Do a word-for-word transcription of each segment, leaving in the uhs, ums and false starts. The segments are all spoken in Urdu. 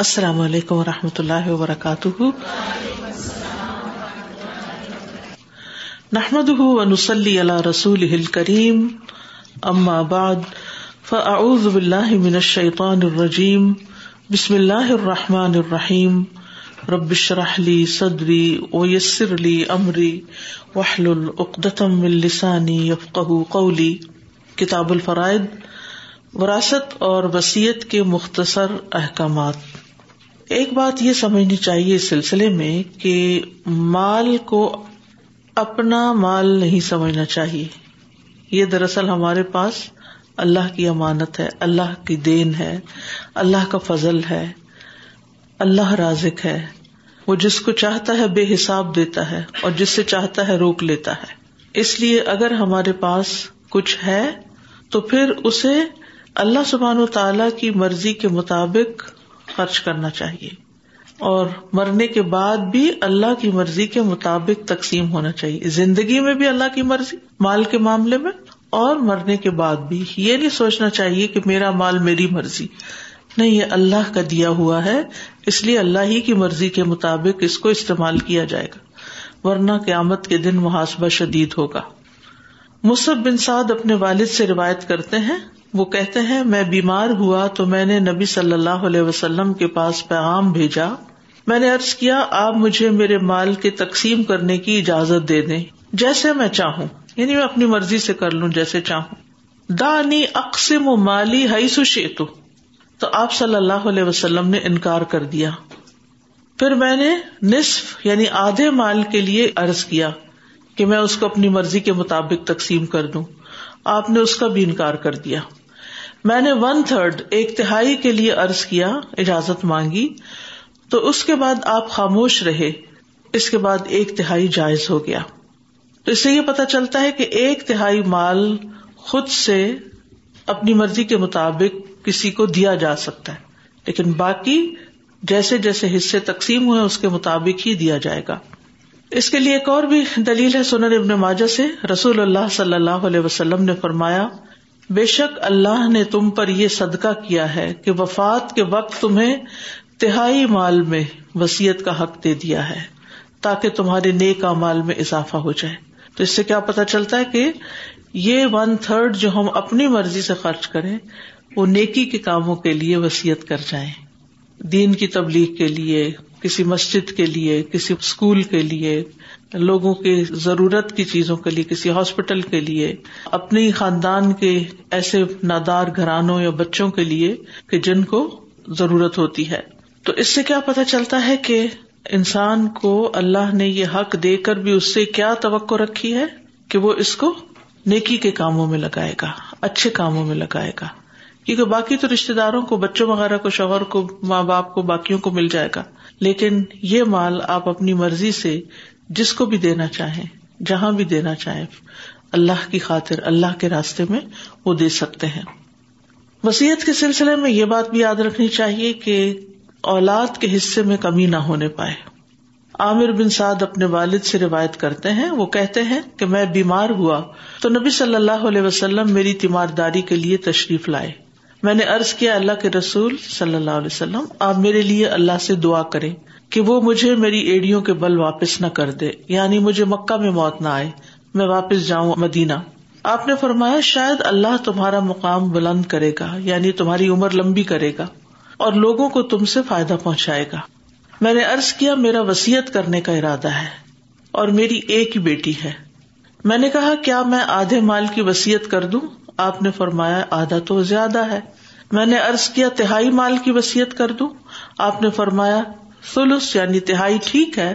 السلام علیکم ورحمۃ اللہ وبرکاتہ. نحمده ونصلي على رسوله الكريم. اما بعد فاعوذ بالله من الشیطان الرجیم. بسم اللہ الرحمن الرحیم. رب اشرح لي صدری ويسر لي امری واحلل عقدۃ من لسانی یفقهوا قولی. کتاب الفرائض، وراثت اور وصیت کے مختصر احکامات. ایک بات یہ سمجھنی چاہیے اس سلسلے میں کہ مال کو اپنا مال نہیں سمجھنا چاہیے. یہ دراصل ہمارے پاس اللہ کی امانت ہے، اللہ کی دین ہے، اللہ کا فضل ہے، اللہ رازق ہے. وہ جس کو چاہتا ہے بے حساب دیتا ہے اور جس سے چاہتا ہے روک لیتا ہے. اس لیے اگر ہمارے پاس کچھ ہے تو پھر اسے اللہ سبحانہ و تعالیٰ کی مرضی کے مطابق خرچ کرنا چاہیے، اور مرنے کے بعد بھی اللہ کی مرضی کے مطابق تقسیم ہونا چاہیے. زندگی میں بھی اللہ کی مرضی، مال کے معاملے میں، اور مرنے کے بعد بھی. یہ نہیں سوچنا چاہیے کہ میرا مال میری مرضی، نہیں، یہ اللہ کا دیا ہوا ہے، اس لیے اللہ ہی کی مرضی کے مطابق اس کو استعمال کیا جائے گا، ورنہ قیامت کے دن محاسبہ شدید ہوگا. مصعب بن سعد اپنے والد سے روایت کرتے ہیں، وہ کہتے ہیں میں بیمار ہوا تو میں نے نبی صلی اللہ علیہ وسلم کے پاس پیغام بھیجا. میں نے عرض کیا آپ مجھے میرے مال کے تقسیم کرنے کی اجازت دے دیں جیسے میں چاہوں، یعنی میں اپنی مرضی سے کر لوں جیسے چاہوں. دانی اقسم مالی حیث شئت، تو آپ صلی اللہ علیہ وسلم نے انکار کر دیا. پھر میں نے نصف یعنی آدھے مال کے لیے عرض کیا کہ میں اس کو اپنی مرضی کے مطابق تقسیم کر دوں، آپ نے اس کا بھی انکار کر دیا. میں نے ون تھرڈ ایک تہائی کے لیے عرض کیا، اجازت مانگی، تو اس کے بعد آپ خاموش رہے. اس کے بعد ایک تہائی جائز ہو گیا. تو اس سے یہ پتہ چلتا ہے کہ ایک تہائی مال خود سے اپنی مرضی کے مطابق کسی کو دیا جا سکتا ہے، لیکن باقی جیسے جیسے حصے تقسیم ہوئے اس کے مطابق ہی دیا جائے گا. اس کے لیے ایک اور بھی دلیل ہے سنن ابن ماجہ سے. رسول اللہ صلی اللہ علیہ وسلم نے فرمایا بے شک اللہ نے تم پر یہ صدقہ کیا ہے کہ وفات کے وقت تمہیں تہائی مال میں وصیت کا حق دے دیا ہے تاکہ تمہارے نیک اعمال میں اضافہ ہو جائے. تو اس سے کیا پتہ چلتا ہے کہ یہ ون تھرڈ جو ہم اپنی مرضی سے خرچ کریں وہ نیکی کے کاموں کے لیے وصیت کر جائیں، دین کی تبلیغ کے لیے، کسی مسجد کے لیے، کسی اسکول کے لیے، لوگوں کے ضرورت کی چیزوں کے لیے، کسی ہاسپٹل کے لیے، اپنے خاندان کے ایسے نادار گھرانوں یا بچوں کے لیے کہ جن کو ضرورت ہوتی ہے. تو اس سے کیا پتہ چلتا ہے کہ انسان کو اللہ نے یہ حق دے کر بھی اس سے کیا توقع رکھی ہے کہ وہ اس کو نیکی کے کاموں میں لگائے گا، اچھے کاموں میں لگائے گا، کیونکہ باقی تو رشتے داروں کو، بچوں وغیرہ کو، شوہر کو، ماں باپ کو، باقیوں کو مل جائے گا. لیکن یہ مال آپ اپنی مرضی سے جس کو بھی دینا چاہیں، جہاں بھی دینا چاہیں، اللہ کی خاطر، اللہ کے راستے میں وہ دے سکتے ہیں. وصیت کے سلسلے میں یہ بات بھی یاد رکھنی چاہیے کہ اولاد کے حصے میں کمی نہ ہونے پائے. عامر بن سعد اپنے والد سے روایت کرتے ہیں، وہ کہتے ہیں کہ میں بیمار ہوا تو نبی صلی اللہ علیہ وسلم میری تیمارداری کے لیے تشریف لائے. میں نے عرض کیا اللہ کے رسول صلی اللہ علیہ وسلم آپ میرے لیے اللہ سے دعا کریں کہ وہ مجھے میری ایڑیوں کے بل واپس نہ کر دے، یعنی مجھے مکہ میں موت نہ آئے، میں واپس جاؤں مدینہ. آپ نے فرمایا شاید اللہ تمہارا مقام بلند کرے گا، یعنی تمہاری عمر لمبی کرے گا اور لوگوں کو تم سے فائدہ پہنچائے گا. میں نے عرض کیا میرا وصیت کرنے کا ارادہ ہے اور میری ایک ہی بیٹی ہے. میں نے کہا کیا میں آدھے مال کی وصیت کر دوں؟ آپ نے فرمایا آدھا تو زیادہ ہے. میں نے عرض کیا تہائی مال کی وصیت کر دوں؟ آپ نے فرمایا ثلث یعنی تہائی ٹھیک ہے،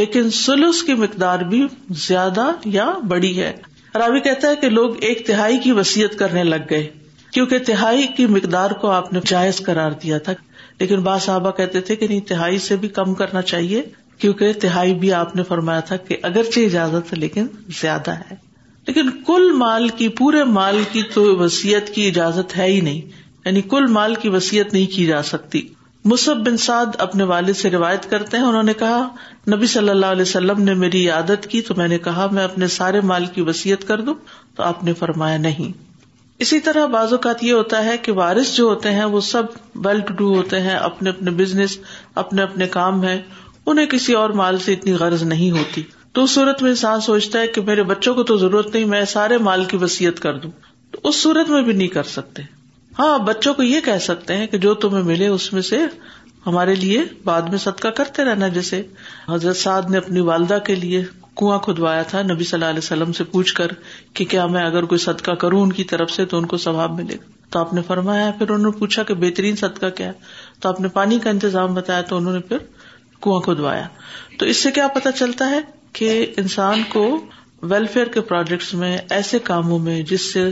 لیکن ثلث کی مقدار بھی زیادہ یا بڑی ہے. راوی کہتا ہے کہ لوگ ایک تہائی کی وصیت کرنے لگ گئے کیونکہ تہائی کی مقدار کو آپ نے جائز قرار دیا تھا، لیکن بعض صحابہ کہتے تھے کہ نہیں، تہائی سے بھی کم کرنا چاہیے، کیونکہ تہائی بھی آپ نے فرمایا تھا کہ اگرچہ اجازت ہے لیکن زیادہ ہے. لیکن کل مال کی، پورے مال کی تو وصیت کی اجازت ہے ہی نہیں، یعنی کل مال کی وصیت نہیں کی جا سکتی. مصعب بن سعد اپنے والد سے روایت کرتے ہیں، انہوں نے کہا نبی صلی اللہ علیہ وسلم نے میری عادت کی تو میں نے کہا میں اپنے سارے مال کی وصیت کر دوں، تو آپ نے فرمایا نہیں. اسی طرح بعض اوقات یہ ہوتا ہے کہ وارث جو ہوتے ہیں وہ سب ویل ٹو ڈو ہوتے ہیں, اپنے اپنے بزنس, اپنے اپنے کام ہیں, انہیں کسی اور مال سے اتنی غرض نہیں ہوتی. تو اس صورت میں انسان سوچتا ہے کہ میرے بچوں کو تو ضرورت نہیں, میں سارے مال کی وصیت کر دوں. تو اس صورت میں بھی نہیں کر سکتے. ہاں, بچوں کو یہ کہہ سکتے ہیں کہ جو تمہیں ملے اس میں سے ہمارے لیے بعد میں صدقہ کرتے رہنا. جیسے حضرت سعد نے اپنی والدہ کے لیے کنواں کھدوایا تھا نبی صلی اللہ علیہ وسلم سے پوچھ کر کہ کیا میں اگر کوئی صدقہ کروں ان کی طرف سے تو ان کو ثواب ملے گا؟ تو آپ نے فرمایا. پھر انہوں نے پوچھا کہ بہترین صدقہ کیا ہے؟ تو آپ نے پانی کا انتظام بتایا, تو انہوں نے پھر کنواں کھدوایا. تو اس سے کیا پتہ چلتا ہے کہ انسان کو ویلفیئر کے پروجیکٹس میں, ایسے کاموں میں جس سے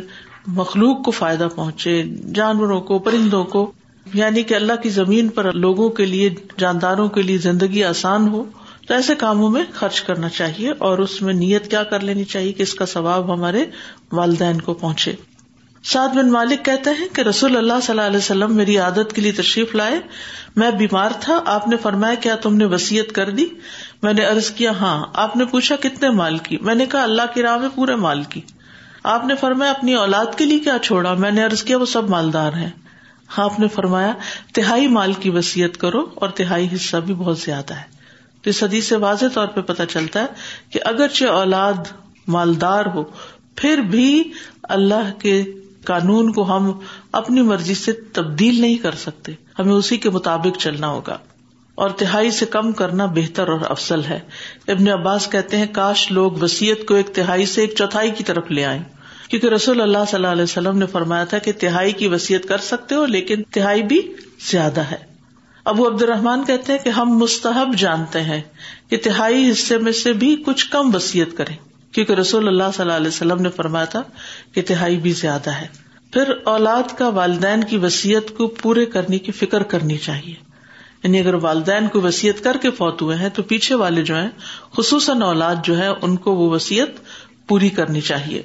مخلوق کو فائدہ پہنچے, جانوروں کو, پرندوں کو, یعنی کہ اللہ کی زمین پر لوگوں کے لیے, جانداروں کے لیے زندگی آسان ہو, تو ایسے کاموں میں خرچ کرنا چاہیے. اور اس میں نیت کیا کر لینی چاہیے کہ اس کا ثواب ہمارے والدین کو پہنچے. سعد بن مالک کہتے ہیں کہ رسول اللہ صلی اللہ علیہ وسلم میری عادت کے لیے تشریف لائے, میں بیمار تھا. آپ نے فرمایا کیا تم نے وصیت کر دی؟ میں نے عرض کیا ہاں. آپ نے پوچھا کتنے مال کی؟ میں نے کہا اللہ کی راہ میں پورے مال کی. آپ نے فرمایا اپنی اولاد کے لیے کیا چھوڑا؟ میں نے عرض کیا وہ سب مالدار ہیں. آپ نے فرمایا تہائی مال کی وصیت کرو اور تہائی حصہ بھی بہت زیادہ ہے. تو اس حدیث سے واضح طور پہ پتہ چلتا ہے کہ اگرچہ اولاد مالدار ہو پھر بھی اللہ کے قانون کو ہم اپنی مرضی سے تبدیل نہیں کر سکتے, ہمیں اسی کے مطابق چلنا ہوگا, اور تہائی سے کم کرنا بہتر اور افضل ہے. ابن عباس کہتے ہیں کاش لوگ وصیت کو ایک تہائی سے ایک چوتھائی کی طرف لے آئیں, کیونکہ رسول اللہ صلی اللہ علیہ وسلم نے فرمایا تھا کہ تہائی کی وصیت کر سکتے ہو لیکن تہائی بھی زیادہ ہے. ابو عبد الرحمن کہتے ہیں کہ ہم مستحب جانتے ہیں کہ تہائی حصے میں سے بھی کچھ کم وصیت کریں, کیونکہ رسول اللہ صلی اللہ علیہ وسلم نے فرمایا تھا کہ تہائی بھی زیادہ ہے. پھر اولاد کا والدین کی وصیت کو پورے کرنے کی فکر کرنی چاہیے, یعنی اگر والدین کو وصیت کر کے فوت ہوئے ہیں تو پیچھے والے جو ہیں, خصوصاً اولاد جو ہے, ان کو وہ وصیت پوری کرنی چاہیے.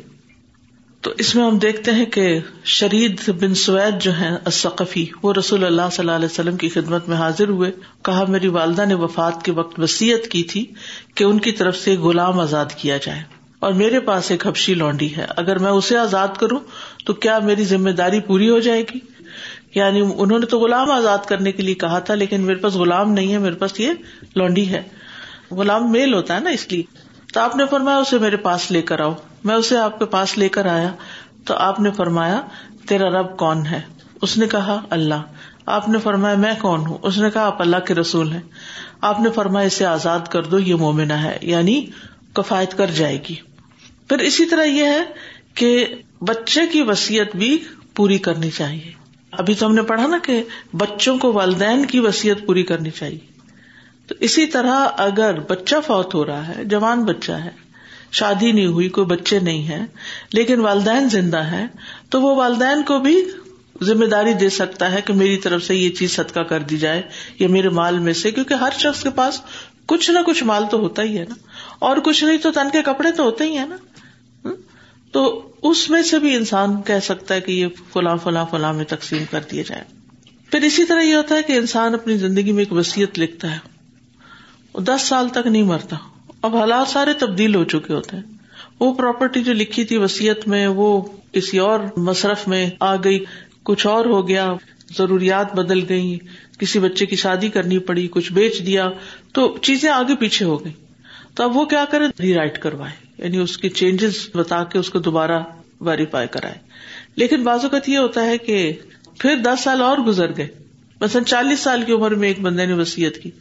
تو اس میں ہم دیکھتے ہیں کہ شرید بن سوید جو ہیں الثقفی, وہ رسول اللہ صلی اللہ علیہ وسلم کی خدمت میں حاضر ہوئے. کہا میری والدہ نے وفات کے وقت وصیت کی تھی کہ ان کی طرف سے غلام آزاد کیا جائے, اور میرے پاس ایک حبشی لونڈی ہے, اگر میں اسے آزاد کروں تو کیا میری ذمہ داری پوری ہو جائے گی؟ یعنی انہوں نے تو غلام آزاد کرنے کے لیے کہا تھا لیکن میرے پاس غلام نہیں ہے, میرے پاس یہ لونڈی ہے. غلام میل ہوتا ہے نا, اس لیے. تو آپ نے فرمایا اسے میرے پاس لے کر آؤ. میں اسے آپ کے پاس لے کر آیا تو آپ نے فرمایا تیرا رب کون ہے؟ اس نے کہا اللہ. آپ نے فرمایا میں کون ہوں؟ اس نے کہا آپ اللہ کے رسول ہیں. آپ نے فرمایا اسے آزاد کر دو, یہ مومنہ ہے, یعنی کفایت کر جائے گی. پھر اسی طرح یہ ہے کہ بچے کی وصیت بھی پوری کرنی چاہیے. ابھی تو ہم نے پڑھا نا کہ بچوں کو والدین کی وصیت پوری کرنی چاہیے. تو اسی طرح اگر بچہ فوت ہو رہا ہے, جوان بچہ ہے, شادی نہیں ہوئی, کوئی بچے نہیں ہیں, لیکن والدین زندہ ہیں, تو وہ والدین کو بھی ذمہ داری دے سکتا ہے کہ میری طرف سے یہ چیز صدقہ کر دی جائے, یا میرے مال میں سے, کیونکہ ہر شخص کے پاس کچھ نہ کچھ مال تو ہوتا ہی ہے نا, اور کچھ نہیں تو تن کے کپڑے تو ہوتے ہی ہیں نا. تو اس میں سے بھی انسان کہہ سکتا ہے کہ یہ فلاں فلاں فلاں میں تقسیم کر دیے جائیں. پھر اسی طرح یہ ہوتا ہے کہ انسان اپنی زندگی میں ایک وصیت لکھتا ہے, دس سال تک نہیں مرتا, اب حالات سارے تبدیل ہو چکے ہوتے ہیں, وہ پراپرٹی جو لکھی تھی وصیت میں وہ کسی اور مصرف میں آ گئی, کچھ اور ہو گیا, ضروریات بدل گئی, کسی بچے کی شادی کرنی پڑی, کچھ بیچ دیا, تو چیزیں آگے پیچھے ہو گئی. تو اب وہ کیا کرے؟ ری رائٹ کروائے, یعنی اس کے چینجز بتا کے اس کو دوبارہ ویریفائی کرائے. لیکن بعض اوقات یہ ہوتا ہے کہ پھر دس سال اور گزر گئے, مثلا چالیس سال کی عمر میں ایک بندے نے وصیت کی,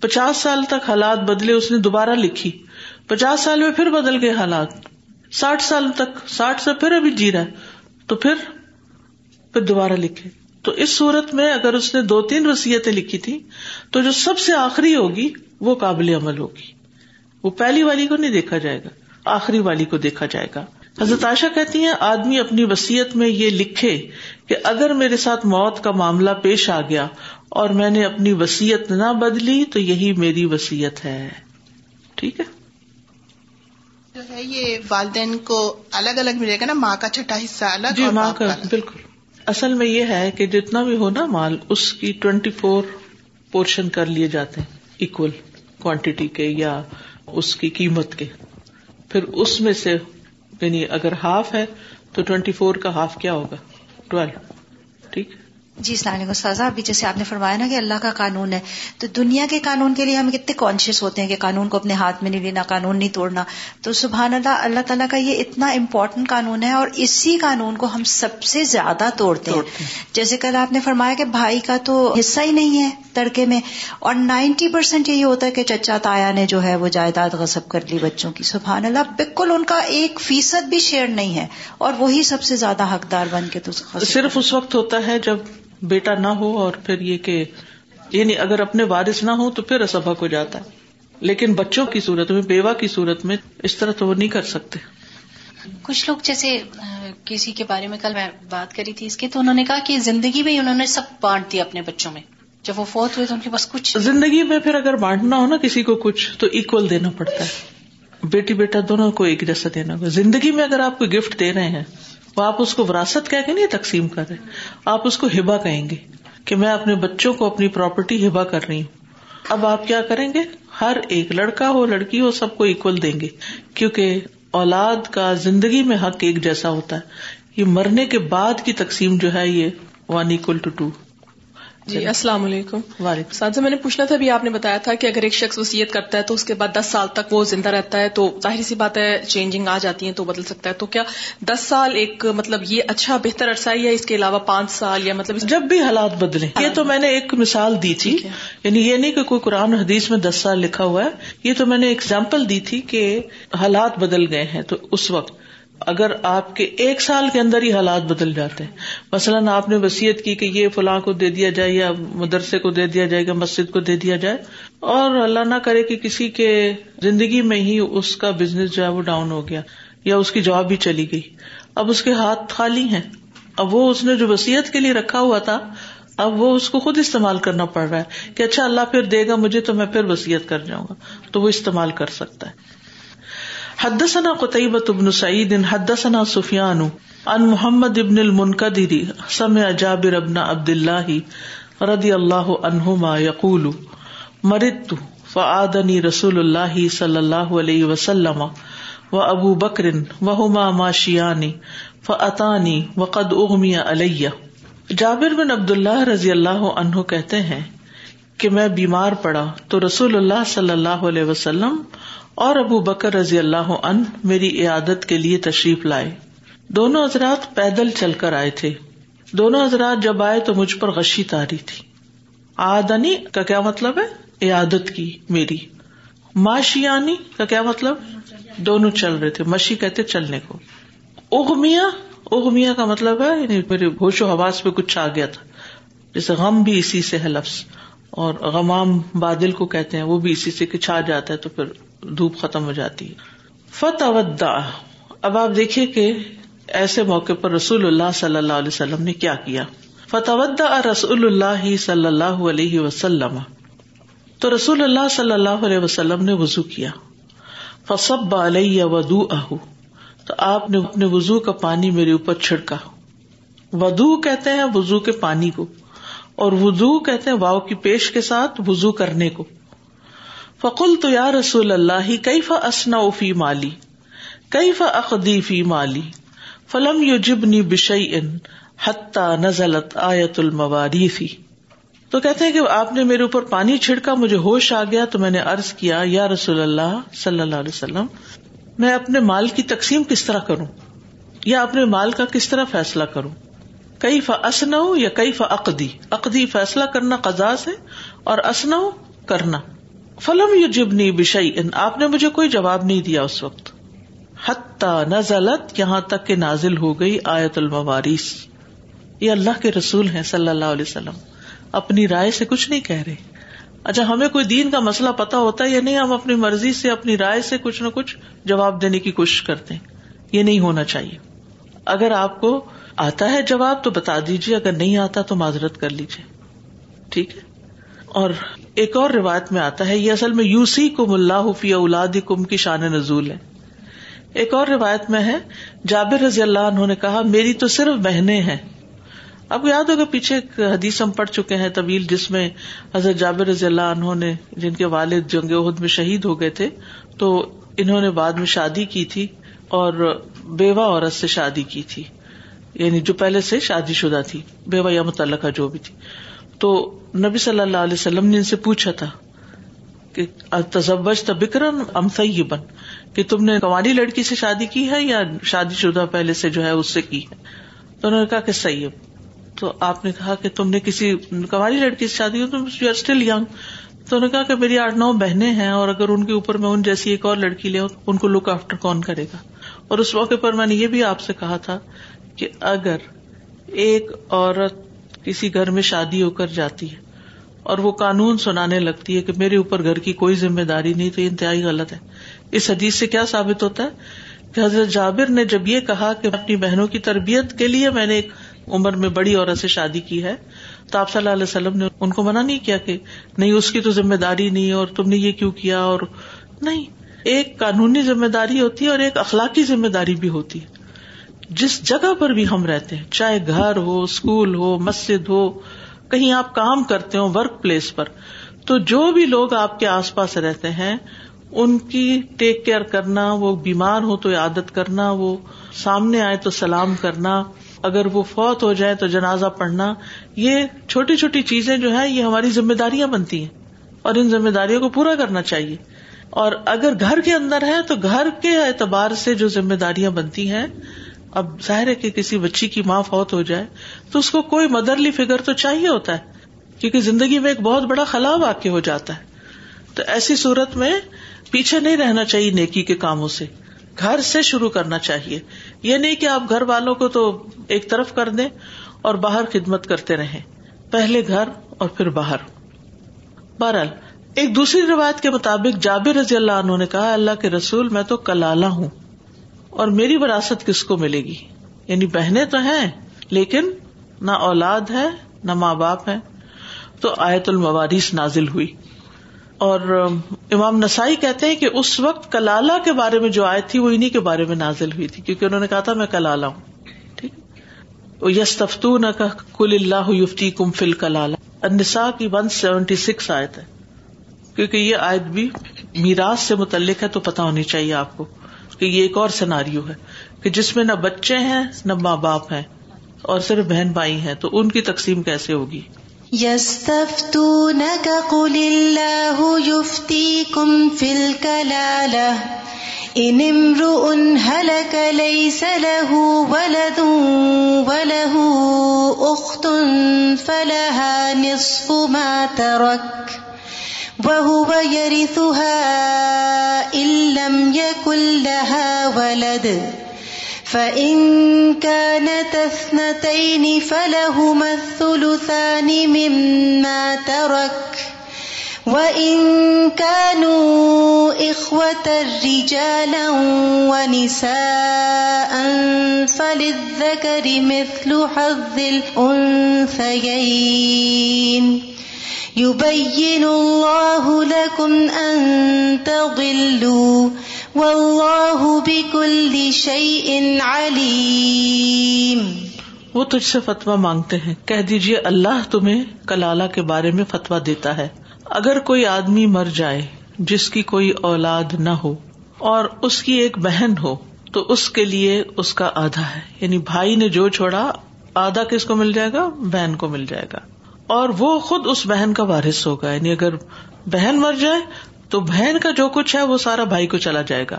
پچاس سال تک حالات بدلے, اس نے دوبارہ لکھی, پچاس سال میں پھر بدل گئے حالات, ساٹھ سال تک, ساٹھ سے پھر ابھی جی رہا ہے, تو پھر پھر دوبارہ لکھے. تو اس صورت میں اگر اس نے دو تین وصیتیں لکھی تھی تو جو سب سے آخری ہوگی وہ قابل عمل ہوگی, وہ پہلی والی کو نہیں دیکھا جائے گا, آخری والی کو دیکھا جائے گا. حضرت عائشہ کہتی ہیں آدمی اپنی وصیت میں یہ لکھے کہ اگر میرے ساتھ موت کا معاملہ پیش آ گیا اور میں نے اپنی وصیت نہ بدلی تو یہی میری وصیت ہے. ٹھیک ہے, جو ہے یہ والدین کو الگ الگ ملے گا نا, ماں کا چھٹا حصہ الگ, جی ماں کا بالکل. اصل میں یہ ہے کہ جتنا بھی ہو نا مال, اس کی ٹوینٹی فور پورشن کر لیے جاتے ہیں, ایکول کوانٹٹی کے یا اس کی قیمت کے. پھر اس میں سے یعنی اگر ہاف ہے تو ٹوینٹی فور کا ہاف کیا ہوگا؟ ٹویلو. ٹھیک جی. السلام علیکم استاذ. ابھی جیسے آپ نے فرمایا نا کہ اللہ کا قانون ہے، تو دنیا کے قانون کے لیے ہم کتنے کانشیس ہوتے ہیں کہ قانون کو اپنے ہاتھ میں نہیں لینا، قانون نہیں توڑنا. تو سبحان اللہ، اللہ تعالیٰ کا یہ اتنا امپورٹنٹ قانون ہے اور اسی قانون کو ہم سب سے زیادہ توڑتے ہیں. جیسے کل آپ نے فرمایا کہ بھائی کا تو حصہ ہی نہیں ہے تڑکے میں، اور نائنٹی پرسینٹ یہی ہوتا ہے کہ چچا تایا نے جو ہے وہ جائیداد غصب کر لی بچوں کی. سبحان اللہ، بالکل ان کا ایک فیصد بھی شیئر نہیں ہے، اور وہی سب سے زیادہ حقدار بن کے. تو صرف اس وقت ہوتا ہے جب بیٹا نہ ہو، اور پھر یہ کہ یعنی اگر اپنے وارث نہ ہو تو پھر اسبق ہو جاتا ہے، لیکن بچوں کی صورت میں، بیوہ کی صورت میں اس طرح تو وہ نہیں کر سکتے. کچھ لوگ جیسے کسی کے بارے میں کل میں بات کری تھی اس کی، تو انہوں نے کہا کہ زندگی میں انہوں نے سب بانٹ دیا اپنے بچوں میں، جب وہ فوت ہوئے تو ان کے پاس کچھ زندگی میں. پھر اگر بانٹنا ہو نا کسی کو کچھ تو ایکول دینا پڑتا ہے، بیٹی بیٹا دونوں کو ایک جیسا دینا. زندگی میں اگر آپ کو گفٹ دے رہے ہیں تو آپ اس کو وراثت کہہ کے نہیں تقسیم کر رہے، آپ اس کو ہبہ کہیں گے کہ میں اپنے بچوں کو اپنی پراپرٹی ہبہ کر رہی ہوں. اب آپ کیا کریں گے؟ ہر ایک لڑکا ہو لڑکی ہو سب کو ایکول دیں گے، کیونکہ اولاد کا زندگی میں حق ایک جیسا ہوتا ہے. یہ مرنے کے بعد کی تقسیم جو ہے یہ ون ایکول ٹو ٹو. جی السلام علیکم. وعلیکم. ساتھ میں نے پوچھنا تھا، بھی آپ نے بتایا تھا کہ اگر ایک شخص وصیت کرتا ہے تو اس کے بعد دس سال تک وہ زندہ رہتا ہے، تو ظاہر سی بات ہے چینجنگ آ جاتی ہیں تو بدل سکتا ہے. تو کیا دس سال ایک مطلب یہ اچھا بہتر عرصہ ہے، یا اس کے علاوہ پانچ سال، یا مطلب جب بھی حالات بدلیں؟ یہ تو میں نے ایک مثال دی تھی، یعنی یہ نہیں کہ کوئی قرآن حدیث میں دس سال لکھا ہوا ہے، یہ تو میں نے اگزامپل دی تھی کہ حالات بدل گئے ہیں. تو اس وقت اگر آپ کے ایک سال کے اندر ہی حالات بدل جاتے ہیں، مثلاً آپ نے وصیت کی کہ یہ فلاں کو دے دیا جائے، یا مدرسے کو دے دیا جائے گا، مسجد کو دے دیا جائے، اور اللہ نہ کرے کہ کسی کے زندگی میں ہی اس کا بزنس جو ہے وہ ڈاؤن ہو گیا، یا اس کی جاب بھی چلی گئی. اب اس کے ہاتھ خالی ہیں. اب وہ اس نے جو وصیت کے لیے رکھا ہوا تھا، اب وہ اس کو خود استعمال کرنا پڑ رہا ہے کہ اچھا اللہ پھر دے گا مجھے تو میں پھر وصیت کر جاؤں گا، تو وہ استعمال کر سکتا ہے. حدثنا قتيبة بن سعيد حدثنا سفيان عن محمد بن المنكدر سمع جابر بن عبد الله رضي الله عنهما يقول مرضت فعادني رسول الله صلى الله عليه وسلم وأبو بكر وهما ماشيان فأتاني وقد أغمي علي. جابر بن عبد الله رضی اللہ عنہ کہتے ہیں کہ میں بیمار پڑا تو رسول اللہ صلی اللہ علیہ وسلم اور ابو بکر رضی اللہ عنہ میری عیادت کے لیے تشریف لائے. دونوں حضرات پیدل چل کر آئے تھے. دونوں حضرات جب آئے تو مجھ پر غشی تاری تھی. آدنی کا کیا مطلب ہے؟ عیادت کی میری. ماشیانی کا کیا مطلب؟ دونوں چل رہے تھے. مشی کہتے چلنے کو. اغمیا، اغمیا کا مطلب ہے یعنی میرے ہوش و حواس پہ کچھ آ گیا تھا، جیسے غم بھی اسی سے ہے لفظ، اور غمام بادل کو کہتے ہیں، وہ بھی اسی سے کہ چھا جاتا ہے تو پھر دھوپ ختم ہو جاتی ہے. فتودع. اب آپ دیکھیے کہ ایسے موقع پر رسول اللہ صلی اللہ علیہ وسلم نے کیا کیا. فتودع رسول اللہ صلی اللہ علیہ وسلم، تو رسول اللہ صلی اللہ علیہ وسلم نے وضو کیا. فصب علی وضوءہ، تو آپ نے اپنے وضو کا پانی میرے اوپر چھڑکا. وضو کہتے ہیں وضو کے پانی کو، اور وضو کہتے ہیں واو کی پیش کے ساتھ وضو کرنے کو. فقلت یا رسول اللہ کیف اصنع فی مالی کیف اقضی فی مالی فلم یجبنی بشیء حتی نزلت آیت المواریث. تو کہتے ہیں کہ آپ نے میرے اوپر پانی چھڑکا، مجھے ہوش آ گیا، تو میں نے عرض کیا یا رسول اللہ صلی اللہ علیہ وسلم میں اپنے مال کی تقسیم کس طرح کروں، یا اپنے مال کا کس طرح فیصلہ کروں. کیف اصنع یا کیف اقضی، اقضی فیصلہ کرنا قضا سے، اور اصنع کرنا. فلم یجبنی بشیء، آپ نے مجھے کوئی جواب نہیں دیا اس وقت. حتی نزلت، یہاں تک کہ نازل ہو گئی آیت المواریث. یہ اللہ کے رسول ہیں صلی اللہ علیہ وسلم، اپنی رائے سے کچھ نہیں کہہ رہے. اچھا ہمیں کوئی دین کا مسئلہ پتا ہوتا ہے یا نہیں، ہم اپنی مرضی سے اپنی رائے سے کچھ نہ کچھ جواب دینے کی کوشش کرتے ہیں. یہ نہیں ہونا چاہیے. اگر آپ کو آتا ہے جواب تو بتا دیجیے، اگر نہیں آتا تو معذرت کر لیجیے. ٹھیک ہے. اور ایک اور روایت میں آتا ہے، یہ اصل میں یوصیکم اللہ فی اولادکم کی شان نزول ہے. ایک اور روایت میں ہے جابر رضی اللہ عنہ نے کہا میری تو صرف بہنیں ہیں. آپ کو یاد ہوگا پیچھے ایک حدیث ہم پڑھ چکے ہیں طویل، جس میں حضرت جابر رضی اللہ عنہ نے، جن کے والد جنگ احد میں شہید ہو گئے تھے، تو انہوں نے بعد میں شادی کی تھی اور بیوہ عورت سے شادی کی تھی، یعنی جو پہلے سے شادی شدہ تھی، بیوہ یا متعلقہ جو بھی تھی. تو نبی صلی اللہ علیہ وسلم نے ان سے پوچھا تھا کہ تزوجت بکرن ام طیبا، کہ تم نے کنواری لڑکی سے شادی کی ہے یا شادی شدہ پہلے سے جو ہے اس سے کی ہے؟ تو انہوں نے کہا کہ سیب. تو آپ نے کہا کہ تم نے کسی کنواری لڑکی سے شادی ہو، تم یو آر اسٹل ینگ. تو انہوں نے کہا کہ میری آٹھ نو بہنیں ہیں اور اگر ان کے اوپر میں ان جیسی ایک اور لڑکی لے ان کو لک آفٹر کون کرے گا. اور اس موقع پر میں نے یہ بھی آپ سے کہا تھا کہ اگر ایک عورت کسی گھر میں شادی ہو کر جاتی ہے اور وہ قانون سنانے لگتی ہے کہ میرے اوپر گھر کی کوئی ذمہ داری نہیں، تو یہ انتہائی غلط ہے. اس حدیث سے کیا ثابت ہوتا ہے کہ حضرت جابر نے جب یہ کہا کہ اپنی بہنوں کی تربیت کے لیے میں نے ایک عمر میں بڑی عورت سے شادی کی ہے، تو آپ صلی اللہ علیہ وسلم نے ان کو منع نہیں کیا کہ نہیں اس کی تو ذمہ داری نہیں اور تم نے یہ کیوں کیا. اور نہیں، ایک قانونی ذمہ داری ہوتی ہے اور ایک اخلاقی ذمہ داری بھی ہوتی ہے. جس جگہ پر بھی ہم رہتے ہیں، چاہے گھر ہو، اسکول ہو، مسجد ہو، کہیں آپ کام کرتے ہو، ورک پلیس پر، تو جو بھی لوگ آپ کے آس پاس رہتے ہیں ان کی ٹیک کیئر کرنا، وہ بیمار ہو تو عیادت کرنا، وہ سامنے آئے تو سلام کرنا، اگر وہ فوت ہو جائے تو جنازہ پڑھنا، یہ چھوٹی چھوٹی چیزیں جو ہیں یہ ہماری ذمہ داریاں بنتی ہیں اور ان ذمہ داریوں کو پورا کرنا چاہیے. اور اگر گھر کے اندر ہے تو گھر کے اعتبار سے جو ذمہ داریاں بنتی ہیں، اب ظاہر ہے کہ کسی بچی کی ماں فوت ہو جائے تو اس کو کوئی مدرلی فگر تو چاہیے ہوتا ہے، کیونکہ زندگی میں ایک بہت بڑا خلا واقع ہو جاتا ہے. تو ایسی صورت میں پیچھے نہیں رہنا چاہیے، نیکی کے کاموں سے گھر سے شروع کرنا چاہیے. یہ نہیں کہ آپ گھر والوں کو تو ایک طرف کر دیں اور باہر خدمت کرتے رہیں، پہلے گھر اور پھر باہر. بہرحال ایک دوسری روایت کے مطابق جابر رضی اللہ عنہ نے کہا، اللہ کے رسول میں تو کلالہ ہوں اور میری وراثت کس کو ملے گی؟ یعنی بہنیں تو ہیں لیکن نہ اولاد ہے نہ ماں باپ ہے. تو آیت الموارث نازل ہوئی. اور امام نسائی کہتے ہیں کہ اس وقت کلالہ کے بارے میں جو آیت تھی وہ انہی کے بارے میں نازل ہوئی تھی، کیونکہ انہوں نے کہا تھا میں کلالہ ہوں. ٹھیک، یستفتونک قل اللہ یفتیکم فی الکلالہ، النساء کی ایک سو چھہتر آیت ہے. کیونکہ یہ آیت بھی میراث سے متعلق ہے تو پتہ ہونی چاہیے آپ کو کہ یہ ایک اور سیناریو ہے کہ جس میں نہ بچے ہیں نہ ماں باپ ہیں اور صرف بہن بھائی ہیں، تو ان کی تقسیم کیسے ہوگی. يستفتونك قل الله يفتيكم في الكلالة إن امرؤ هلك ليس له ولد وله أخت فلها نصف ما ترك وهو يرثها إن لم يكن لها ولد فَإِن كَانَتَ اثْنَتَيْنِ فَلَهُمَا الثُّلُثَانِ مِمَّا تَرَكَ وَإِن كَانُوا إِخْوَةً رِجَالًا وَنِسَاءً فَلِلذَّكَرِ مِثْلُ حَظِّ الْأُنْثَيَيْنِ يُبَيِّنُ اللَّهُ لَكُمْ أَن تَضِلُّوا واللہ بکل شیء علیم. وہ تجھ سے فتویٰ مانگتے ہیں، کہہ دیجئے اللہ تمہیں کلالہ کے بارے میں فتویٰ دیتا ہے. اگر کوئی آدمی مر جائے جس کی کوئی اولاد نہ ہو اور اس کی ایک بہن ہو تو اس کے لیے اس کا آدھا ہے، یعنی بھائی نے جو چھوڑا آدھا کس کو مل جائے گا؟ بہن کو مل جائے گا، اور وہ خود اس بہن کا وارث ہوگا. یعنی اگر بہن مر جائے تو بہن کا جو کچھ ہے وہ سارا بھائی کو چلا جائے گا،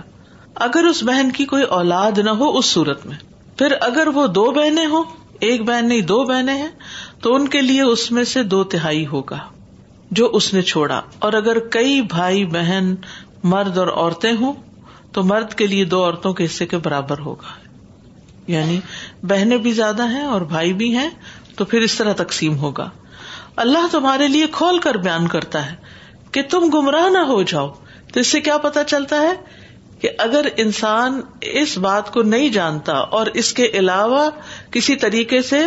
اگر اس بہن کی کوئی اولاد نہ ہو اس صورت میں. پھر اگر وہ دو بہنیں ہوں، ایک بہن نہیں دو بہنیں ہیں، تو ان کے لیے اس میں سے دو تہائی ہوگا جو اس نے چھوڑا. اور اگر کئی بھائی بہن مرد اور عورتیں ہوں تو مرد کے لیے دو عورتوں کے حصے کے برابر ہوگا. یعنی بہنیں بھی زیادہ ہیں اور بھائی بھی ہیں تو پھر اس طرح تقسیم ہوگا. اللہ تمہارے لیے کھول کر بیان کرتا ہے کہ تم گمراہ نہ ہو جاؤ. تو اس سے کیا پتا چلتا ہے کہ اگر انسان اس بات کو نہیں جانتا اور اس کے علاوہ کسی طریقے سے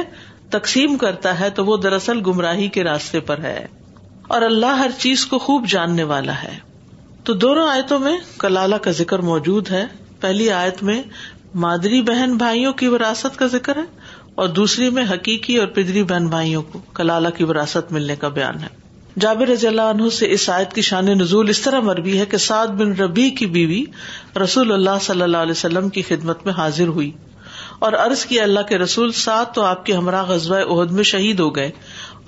تقسیم کرتا ہے تو وہ دراصل گمراہی کے راستے پر ہے، اور اللہ ہر چیز کو خوب جاننے والا ہے. تو دونوں آیتوں میں کلالہ کا ذکر موجود ہے. پہلی آیت میں مادری بہن بھائیوں کی وراثت کا ذکر ہے اور دوسری میں حقیقی اور پدری بہن بھائیوں کو کلالہ کی وراثت ملنے کا بیان ہے. جابر رضی اللہ عنہ سے اس آیت کی شان نزول اس طرح مروی ہے کہ سعد بن ربیع کی بیوی رسول اللہ صلی اللہ علیہ وسلم کی خدمت میں حاضر ہوئی اور عرض کیا اللہ کے رسول سعد تو آپ کے ہمراہ غزوہ احد میں شہید ہو گئے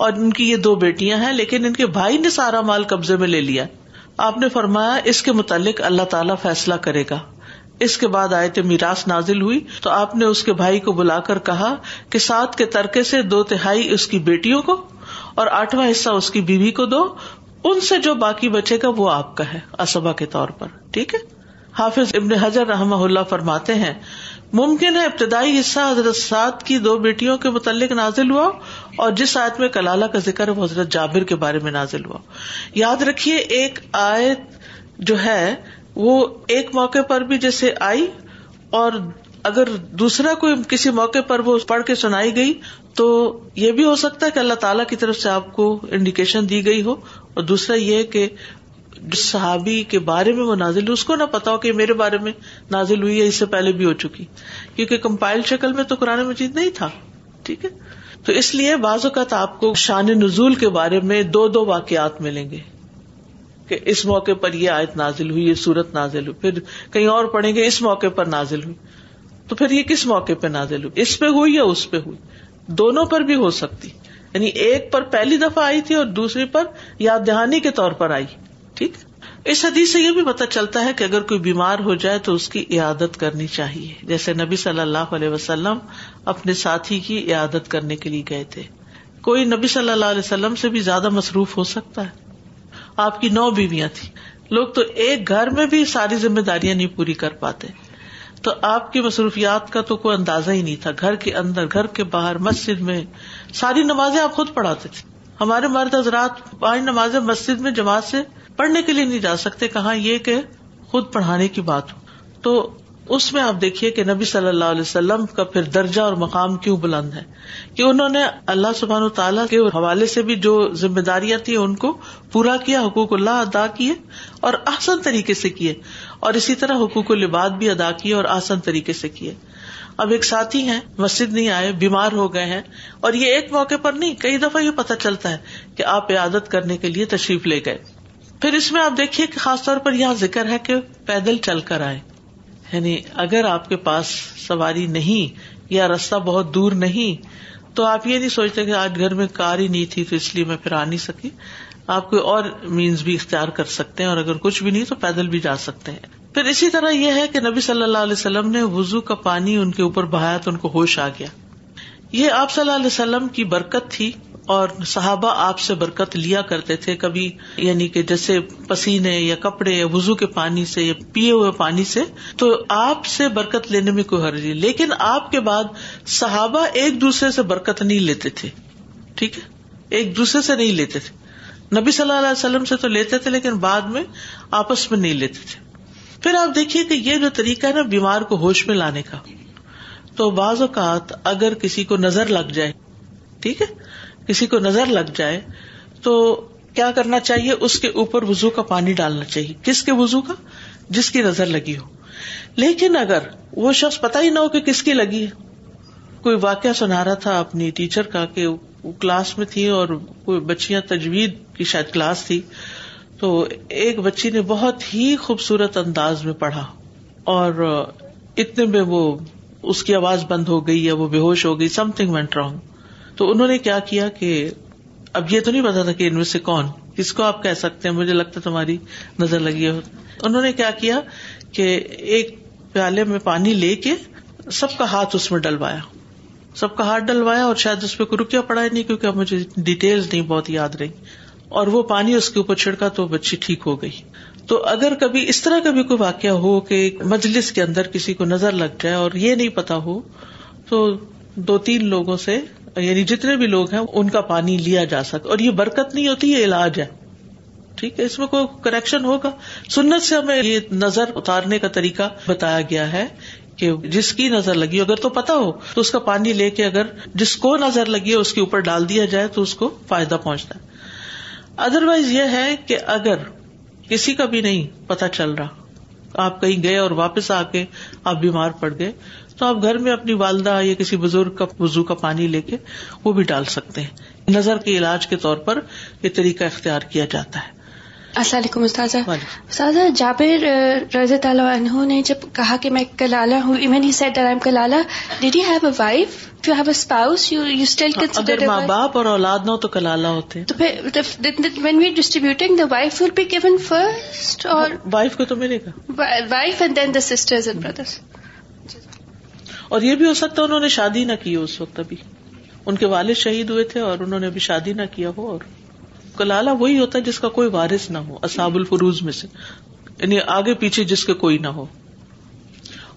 اور ان کی یہ دو بیٹیاں ہیں لیکن ان کے بھائی نے سارا مال قبضے میں لے لیا. آپ نے فرمایا اس کے متعلق اللہ تعالیٰ فیصلہ کرے گا. اس کے بعد آیت میراث نازل ہوئی تو آپ نے اس کے بھائی کو بلا کر کہا کہ سعد کے ترکے سے دو تہائی اس کی بیٹیوں کو اور آٹھواں حصہ اس کی بیوی کو دو, ان سے جو باقی بچے گا وہ آپ کا ہے عصبہ کے طور پر. ٹھیک ہے. حافظ ابن حجر رحمہ اللہ فرماتے ہیں ممکن ہے ابتدائی حصہ حضرت سعد کی دو بیٹیوں کے متعلق نازل ہوا اور جس آیت میں کلالہ کا ذکر ہے وہ حضرت جابر کے بارے میں نازل ہوا. یاد رکھیے ایک آیت جو ہے وہ ایک موقع پر بھی جیسے آئی اور اگر دوسرا کوئی کسی موقع پر وہ پڑھ کے سنائی گئی تو یہ بھی ہو سکتا ہے کہ اللہ تعالیٰ کی طرف سے آپ کو انڈیکیشن دی گئی ہو, اور دوسرا یہ کہ صحابی کے بارے میں وہ نازل ہوئی اس کو نہ پتا ہو کہ میرے بارے میں نازل ہوئی ہے, اس سے پہلے بھی ہو چکی, کیونکہ کمپائل شکل میں تو قرآن مجید نہیں تھا. ٹھیک ہے. تو اس لیے بعض اوقات آپ کو شان نزول کے بارے میں دو دو واقعات ملیں گے کہ اس موقع پر یہ آیت نازل ہوئی, یہ سورت نازل ہوئی, پھر کہیں اور پڑھیں گے اس موقع پر نازل ہوئی. تو پھر یہ کس موقع پہ نازل ہوئی, اس پہ ہوئی یا اس پہ ہوئی, دونوں پر بھی ہو سکتی, یعنی ایک پر پہلی دفعہ آئی تھی اور دوسری پر یاد دہانی کے طور پر آئی. ٹھیک. اس حدیث سے یہ بھی پتہ چلتا ہے کہ اگر کوئی بیمار ہو جائے تو اس کی عیادت کرنی چاہیے, جیسے نبی صلی اللہ علیہ وسلم اپنے ساتھی کی عیادت کرنے کے لیے گئے تھے. کوئی نبی صلی اللہ علیہ وسلم سے بھی زیادہ مصروف ہو سکتا ہے. آپ کی نو بیویاں تھیں, لوگ تو ایک گھر میں بھی ساری ذمہ داریاں نہیں پوری کر پاتے, تو آپ کی مصروفیات کا تو کوئی اندازہ ہی نہیں تھا. گھر کے اندر, گھر کے باہر, مسجد میں ساری نمازیں آپ خود پڑھاتے تھے. ہمارے مرد حضرات پانچ نمازیں مسجد میں جماعت سے پڑھنے کے لیے نہیں جا سکتے, کہاں یہ کہ خود پڑھانے کی بات ہو. تو اس میں آپ دیکھیے کہ نبی صلی اللہ علیہ وسلم کا پھر درجہ اور مقام کیوں بلند ہے کہ انہوں نے اللہ سبحانہ وتعالیٰ کے حوالے سے بھی جو ذمہ داریاں تھیں ان کو پورا کیا, حقوق اللہ ادا کیے اور احسن طریقے سے کیے, اور اسی طرح حقوق العباد بھی ادا کیے اور احسن طریقے سے کیے. اب ایک ساتھی ہیں, مسجد نہیں آئے, بیمار ہو گئے ہیں, اور یہ ایک موقع پر نہیں, کئی دفعہ یہ پتہ چلتا ہے کہ آپ عیادت کرنے کے لیے تشریف لے گئے. پھر اس میں آپ دیکھیے کہ خاص طور پر یہاں ذکر ہے کہ پیدل چل کر آئے, یعنی اگر آپ کے پاس سواری نہیں یا راستہ بہت دور نہیں تو آپ یہ نہیں سوچتے کہ آج گھر میں کار ہی نہیں تھی تو اس لیے میں پھر آ نہیں سکی. آپ کوئی اور مینز بھی اختیار کر سکتے ہیں, اور اگر کچھ بھی نہیں تو پیدل بھی جا سکتے ہیں. پھر اسی طرح یہ ہے کہ نبی صلی اللہ علیہ وسلم نے وضو کا پانی ان کے اوپر بہایا تو ان کو ہوش آ گیا. یہ آپ صلی اللہ علیہ وسلم کی برکت تھی, اور صحابہ آپ سے برکت لیا کرتے تھے کبھی, یعنی کہ جیسے پسینے یا کپڑے یا وضو کے پانی سے یا پیے ہوئے پانی سے, تو آپ سے برکت لینے میں کوئی حرج نہیں. لیکن آپ کے بعد صحابہ ایک دوسرے سے برکت نہیں لیتے تھے. ٹھیک ہے, ایک دوسرے سے نہیں لیتے تھے. نبی صلی اللہ علیہ وسلم سے تو لیتے تھے لیکن بعد میں آپس میں نہیں لیتے تھے. پھر آپ دیکھیے کہ یہ جو طریقہ ہے نا بیمار کو ہوش میں لانے کا, تو بعض اوقات اگر کسی کو نظر لگ جائے, ٹھیک ہے, کسی کو نظر لگ جائے تو کیا کرنا چاہیے, اس کے اوپر وضو کا پانی ڈالنا چاہیے. کس کے وضو کا؟ جس کی نظر لگی ہو. لیکن اگر وہ شخص پتہ ہی نہ ہو کہ کس کی لگی ہے, کوئی واقعہ سنا رہا تھا اپنی ٹیچر کا کہ وہ کلاس میں تھی اور کوئی بچیاں تجوید کی شاید کلاس تھی, تو ایک بچی نے بہت ہی خوبصورت انداز میں پڑھا اور اتنے میں وہ اس کی آواز بند ہو گئی یا وہ بے ہوش ہو گئی, سم تھنگ وینٹ رانگ. تو انہوں نے کیا کیا کہ اب یہ تو نہیں پتا تھا کہ ان میں سے کون, کس کو آپ کہہ سکتے ہیں, مجھے لگتا تمہاری نظر لگی ہو. انہوں نے کیا کیا کہ ایک پیالے میں پانی لے کے سب کا ہاتھ اس میں ڈلوایا, سب کا ہاتھ ڈلوایا اور شاید اس پہ رکیا پڑا ہی نہیں, کیونکہ اب مجھے ڈیٹیلز نہیں بہت یاد رہی, اور وہ پانی اس کے اوپر چھڑکا تو بچی ٹھیک ہو گئی. تو اگر کبھی اس طرح کا بھی کوئی واقعہ ہو کہ مجلس کے اندر کسی کو نظر لگ جائے اور یہ نہیں پتا ہو, تو دو تین لوگوں سے, یعنی جتنے بھی لوگ ہیں, ان کا پانی لیا جا سکتا, اور یہ برکت نہیں ہوتی, یہ علاج ہے. ٹھیک ہے, اس میں کوئی کریکشن ہوگا. سنت سے ہمیں یہ نظر اتارنے کا طریقہ بتایا گیا ہے کہ جس کی نظر لگی, اگر تو پتا ہو تو اس کا پانی لے کے اگر جس کو نظر لگی ہے اس کے اوپر ڈال دیا جائے تو اس کو فائدہ پہنچتا ہے. ادروائز یہ ہے کہ اگر کسی کا بھی نہیں پتا چل رہا, آپ کہیں گئے اور واپس آ کے آپ بیمار پڑ گئے, تو آپ گھر میں اپنی والدہ یا کسی بزرگ کا وضو کا پانی لے کے وہ بھی ڈال سکتے ہیں. نظر کے علاج کے طور پر یہ طریقہ اختیار کیا جاتا ہے. السلام علیکم استاذہ. استاذہ جابر رضی اللہ عنہ نے جب کہا کہ میں کلالہ ہوں, even he said that I am کلالہ, did he have a wife, do you have a spouse, you you still consider اگر ماں باپ اور اولاد نہ ہو تو کلالہ ہوتے ہیں. تو پھر when we are distributing the wife will be given first, اور وائف کو تو ملے گا wife and then the sisters and brothers. اور یہ بھی ہو سکتا ہے انہوں نے شادی نہ کی اس وقت, ابھی ان کے والد شہید ہوئے تھے اور انہوں نے بھی شادی نہ کیا ہو. اور کلالہ وہی ہوتا ہے جس کا کوئی وارث نہ ہو, اصحاب الفروز میں سے, یعنی آگے پیچھے جس کے کوئی نہ ہو.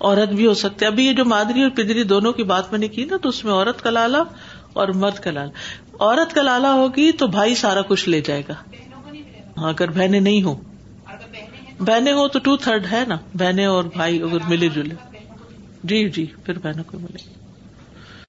عورت بھی ہو سکتے. ابھی یہ جو مادری اور پدری دونوں کی بات میں نے کی نا, تو اس میں عورت کلالہ اور مرد کلالہ. عورت کلالہ ہوگی تو بھائی سارا کچھ لے جائے گا. ہاں اگر بہنیں نہیں ہوں, بہنیں ہوں تو ٹو تھرڈ ہے نا, بہنیں اور بھائی اگر ملے جلے. جی جی پھر بہنوں کو ملے.